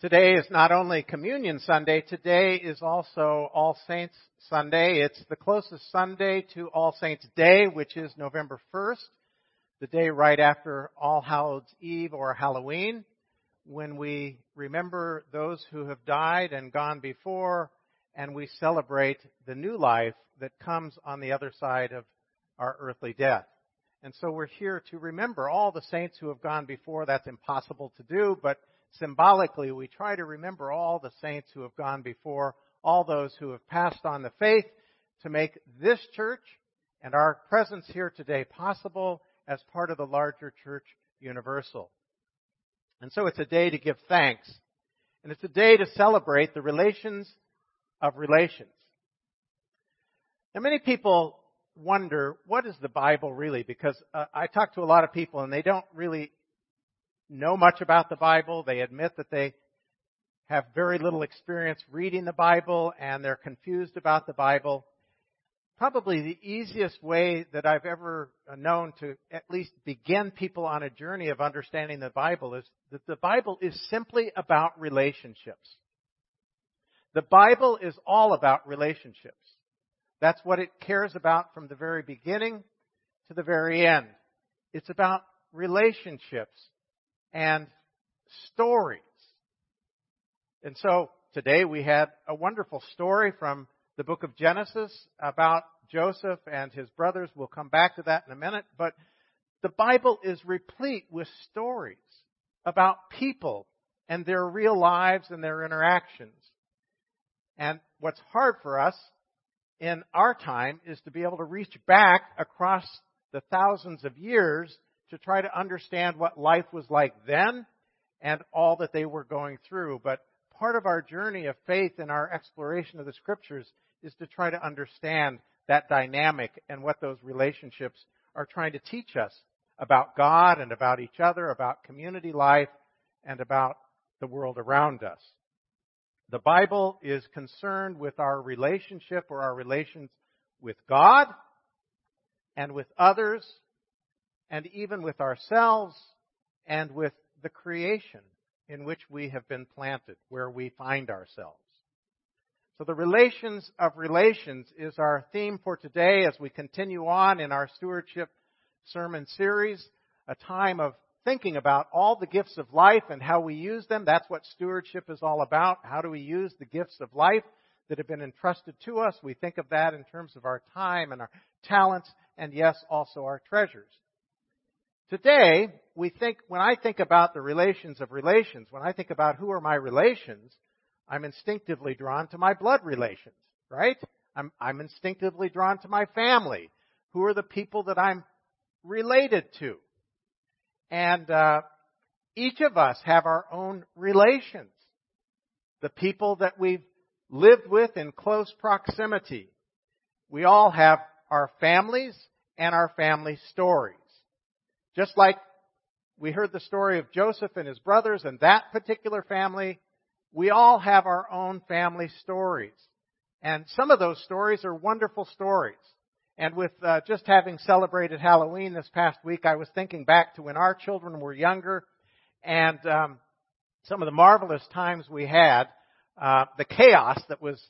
Today is not only Communion Sunday, today is also All Saints Sunday. It's the closest Sunday to All Saints Day, which is November 1st, the day right after All Hallows Eve or Halloween, when we remember those who have died and gone before, and we celebrate the new life that comes on the other side of our earthly death. And so we're here to remember all the saints who have gone before. That's impossible to do, but symbolically, we try to remember all the saints who have gone before, all those who have passed on the faith, to make this church and our presence here today possible as part of the larger church universal. And so it's a day to give thanks, and it's a day to celebrate the relations of relations. Now, many people wonder, what is the Bible really? Because I talk to a lot of people, and they don't really know much about the Bible. They admit that they have very little experience reading the Bible, and they're confused about the Bible. Probably the easiest way that I've ever known to at least begin people on a journey of understanding the Bible is that the Bible is simply about relationships. The Bible is all about relationships. That's what it cares about from the very beginning to the very end. It's about relationships and stories. And so today we had a wonderful story from the book of Genesis about Joseph and his brothers. We'll come back to that in a minute. But the Bible is replete with stories about people and their real lives and their interactions. And what's hard for us in our time is to be able to reach back across the thousands of years to try to understand what life was like then and all that they were going through. But part of our journey of faith and our exploration of the Scriptures is to try to understand that dynamic and what those relationships are trying to teach us about God and about each other, about community life, and about the world around us. The Bible is concerned with our relationship or our relations with God and with others, and even with ourselves and with the creation in which we have been planted, where we find ourselves. So the relations of relations is our theme for today as we continue on in our stewardship sermon series, a time of thinking about all the gifts of life and how we use them. That's what stewardship is all about. How do we use the gifts of life that have been entrusted to us? We think of that in terms of our time and our talents and, yes, also our treasures. Today, when I think about the relations of relations, when I think about who are my relations, I'm instinctively drawn to my blood relations, right? I'm instinctively drawn to my family. Who are the people that I'm related to? And each of us have our own relations. The people that we've lived with in close proximity. We all have our families and our family stories. Just like we heard the story of Joseph and his brothers and that particular family, we all have our own family stories. And some of those stories are wonderful stories. And with just having celebrated Halloween this past week, I was thinking back to when our children were younger and some of the marvelous times we had, the chaos that was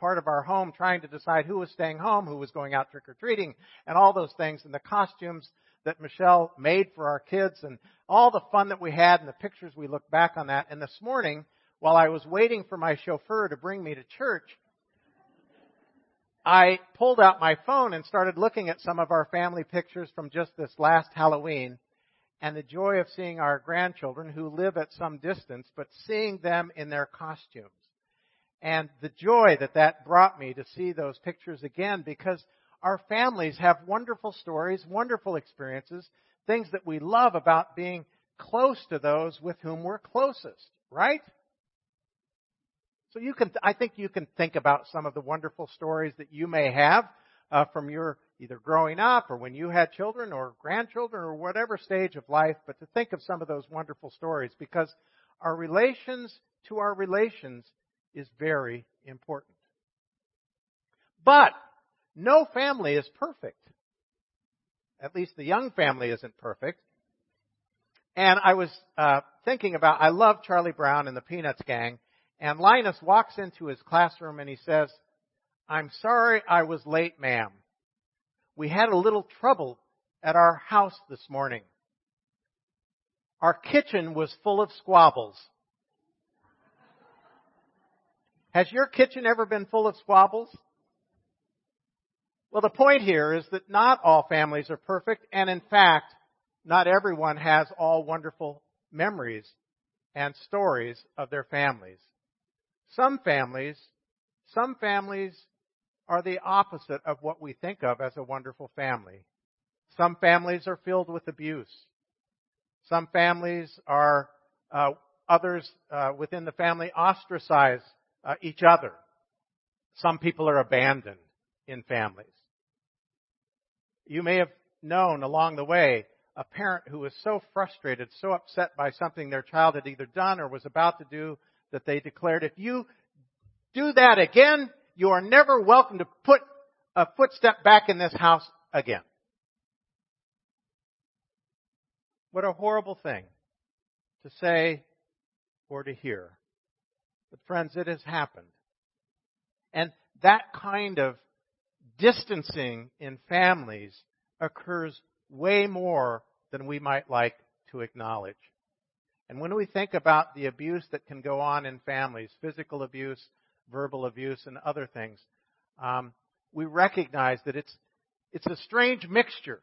part of our home, trying to decide who was staying home, who was going out trick-or-treating, and all those things, and the costumes that Michelle made for our kids and all the fun that we had and the pictures we look back on that. And this morning, while I was waiting for my chauffeur to bring me to church, I pulled out my phone and started looking at some of our family pictures from just this last Halloween, and the joy of seeing our grandchildren who live at some distance, but seeing them in their costumes. And the joy that that brought me to see those pictures again, because our families have wonderful stories, wonderful experiences, things that we love about being close to those with whom we're closest, right? So I think you can think about some of the wonderful stories that you may have from your either growing up or when you had children or grandchildren or whatever stage of life, but to think of some of those wonderful stories, because our relations to our relations is very important. But no family is perfect. At least the young family isn't perfect. And I was thinking about, I love Charlie Brown and the Peanuts gang. And Linus walks into his classroom and he says, "I'm sorry I was late, ma'am. We had a little trouble at our house this morning. Our kitchen was full of squabbles." Has your kitchen ever been full of squabbles? Well, the point here is that not all families are perfect, and in fact, not everyone has all wonderful memories and stories of their families. Some families are the opposite of what we think of as a wonderful family. Some families are filled with abuse. Some families are others within the family ostracize each other. Some people are abandoned in families. You may have known along the way a parent who was so frustrated, so upset by something their child had either done or was about to do, that they declared, "If you do that again, you are never welcome to put a footstep back in this house again." What a horrible thing to say or to hear. But friends, it has happened. And that kind of distancing in families occurs way more than we might like to acknowledge. And when we think about the abuse that can go on in families, physical abuse, verbal abuse, and other things, we recognize that it's a strange mixture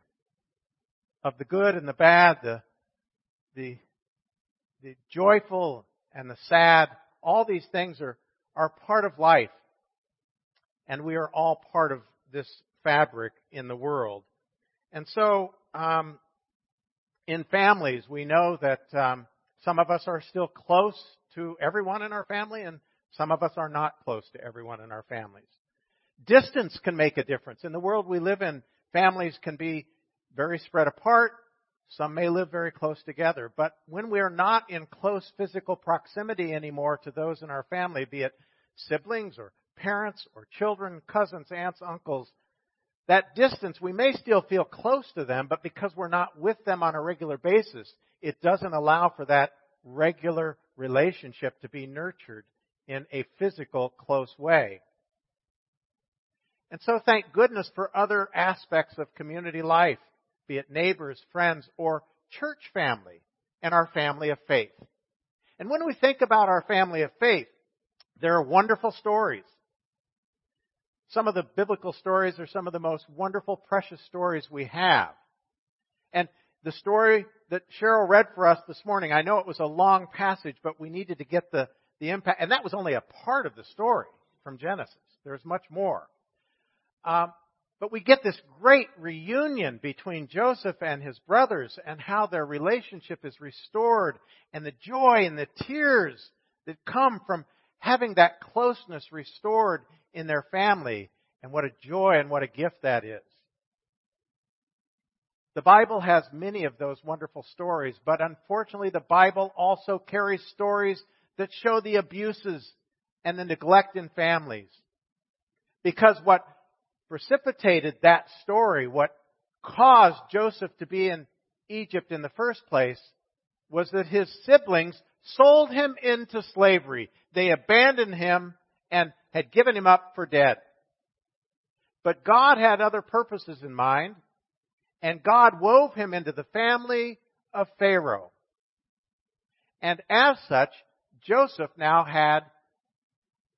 of the good and the bad, the joyful and the sad. All these things are part of life, and we are all part of this fabric in the world. And so, in families, we know that some of us are still close to everyone in our family, and some of us are not close to everyone in our families. Distance can make a difference. In the world we live in, families can be very spread apart. Some may live very close together. But when we are not in close physical proximity anymore to those in our family, be it siblings or parents or children, cousins, aunts, uncles, that distance, we may still feel close to them, but because we're not with them on a regular basis, it doesn't allow for that regular relationship to be nurtured in a physical, close way. And so thank goodness for other aspects of community life, be it neighbors, friends, or church family, and our family of faith. And when we think about our family of faith, there are wonderful stories. Some of the biblical stories are some of the most wonderful, precious stories we have. And the story that Cheryl read for us this morning, I know it was a long passage, but we needed to get the impact. And that was only a part of the story from Genesis. There's much more. But we get this great reunion between Joseph and his brothers and how their relationship is restored, and the joy and the tears that come from having that closeness restored in their family. And what a joy and what a gift that is. The Bible has many of those wonderful stories, but unfortunately the Bible also carries stories that show the abuses and the neglect in families. Because what precipitated that story, what caused Joseph to be in Egypt in the first place, was that his siblings sold him into slavery. They abandoned him and had given him up for dead. But God had other purposes in mind, and God wove him into the family of Pharaoh. And as such, Joseph now had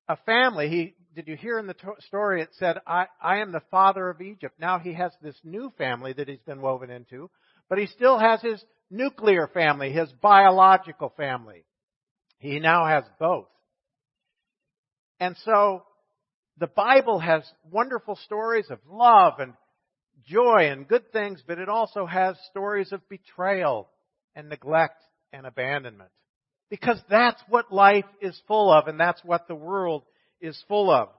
a family. Did you hear in the story it said, I am the father of Egypt. Now he has this new family that he's been woven into, but he still has his nuclear family, his biological family. He now has both. And so the Bible has wonderful stories of love and joy and good things, but it also has stories of betrayal and neglect and abandonment. Because that's what life is full of, and that's what the world is full of.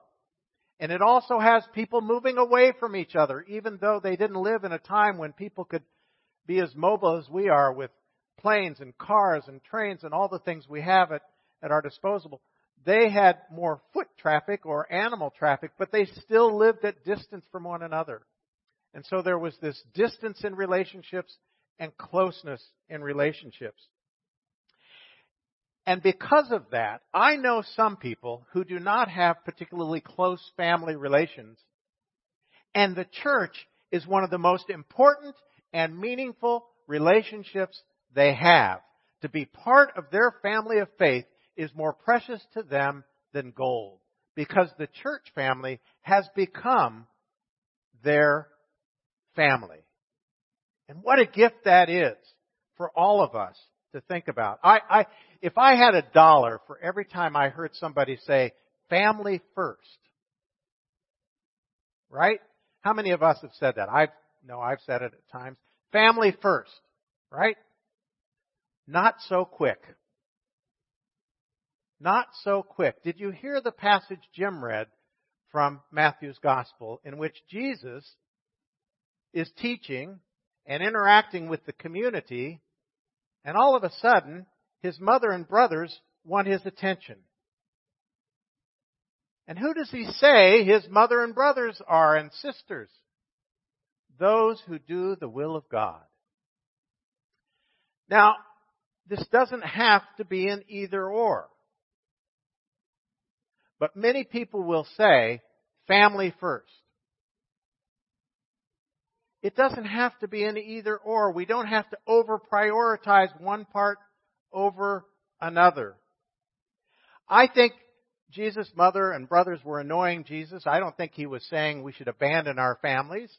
And it also has people moving away from each other, even though they didn't live in a time when people could be as mobile as we are with planes and cars and trains and all the things we have at our disposal. They had more foot traffic or animal traffic, but they still lived at distance from one another. And so there was this distance in relationships and closeness in relationships. And because of that, I know some people who do not have particularly close family relations, and the church is one of the most important and meaningful relationships they have. To be part of their family of faith is more precious to them than gold, because the church family has become their family. And what a gift that is for all of us to think about. If I had $1 for every time I heard somebody say, family first, right? How many of us have said that? I've said it at times. Family first, right? Not so quick. Not so quick. Did you hear the passage Jim read from Matthew's Gospel in which Jesus is teaching and interacting with the community, and all of a sudden, his mother and brothers want his attention. And who does he say his mother and brothers are and sisters? Those who do the will of God. Now, this doesn't have to be an either or. But many people will say, family first. It doesn't have to be an either or. We don't have to over-prioritize one part over another. I think Jesus' mother and brothers were annoying Jesus. I don't think he was saying we should abandon our families.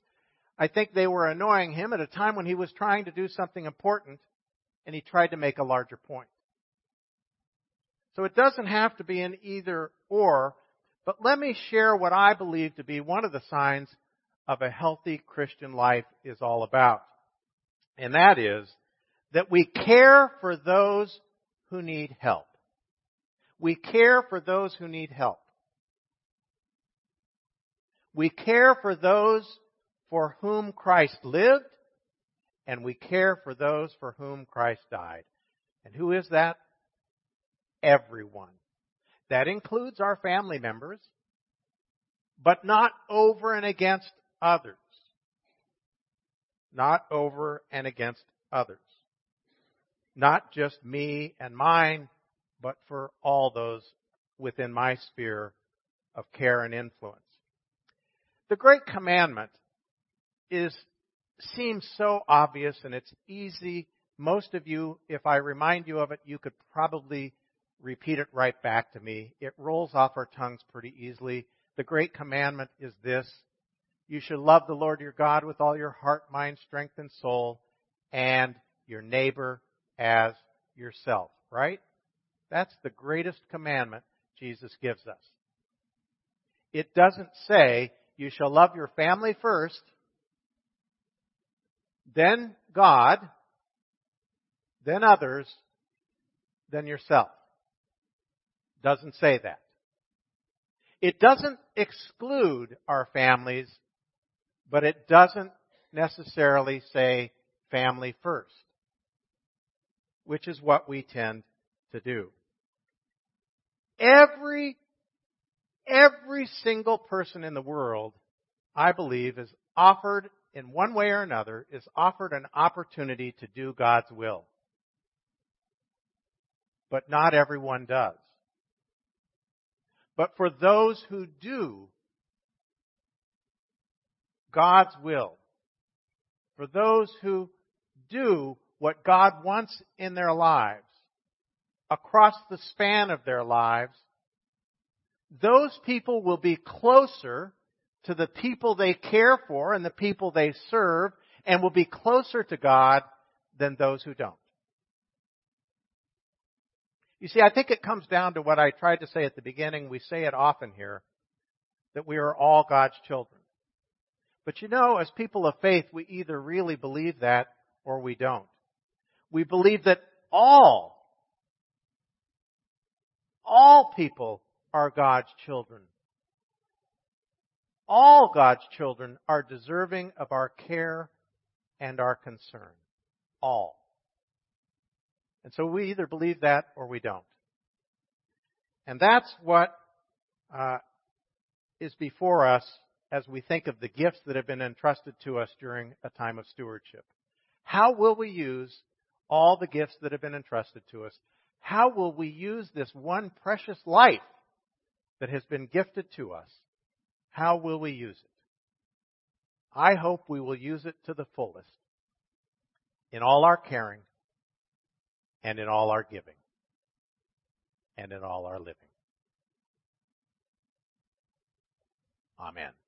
I think they were annoying him at a time when he was trying to do something important, and he tried to make a larger point. So it doesn't have to be an either or, but let me share what I believe to be one of the signs of a healthy Christian life is all about. And that is that we care for those who need help. We care for those who need help. We care for those for whom Christ lived, and we care for those for whom Christ died. And who is that? Everyone. That includes our family members, but not over and against others. Not over and against others. Not just me and mine, but for all those within my sphere of care and influence. The great commandment seems so obvious, and it's easy. Most of you, if I remind you of it, you could probably repeat it right back to me. It rolls off our tongues pretty easily. The great commandment is this: you should love the Lord your God with all your heart, mind, strength, and soul, and your neighbor as yourself, right? That's the greatest commandment Jesus gives us. It doesn't say you shall love your family first, then God, then others, then yourself. Doesn't say that. It doesn't exclude our families, but it doesn't necessarily say family first, which is what we tend to do. Every single person in the world, I believe, is offered, in one way or another, is offered an opportunity to do God's will. But not everyone does. But for those who do God's will, for those who do what God wants in their lives, across the span of their lives, those people will be closer to the people they care for and the people they serve, and will be closer to God than those who don't. You see, I think it comes down to what I tried to say at the beginning. We say it often here, that we are all God's children. But you know, as people of faith, we either really believe that or we don't. We believe that all people are God's children. All God's children are deserving of our care and our concern. All. And so we either believe that or we don't. And that's what is before us as we think of the gifts that have been entrusted to us during a time of stewardship. How will we use all the gifts that have been entrusted to us? How will we use this one precious life that has been gifted to us? How will we use it? I hope we will use it to the fullest in all our caring and in all our giving and in all our living. Amen.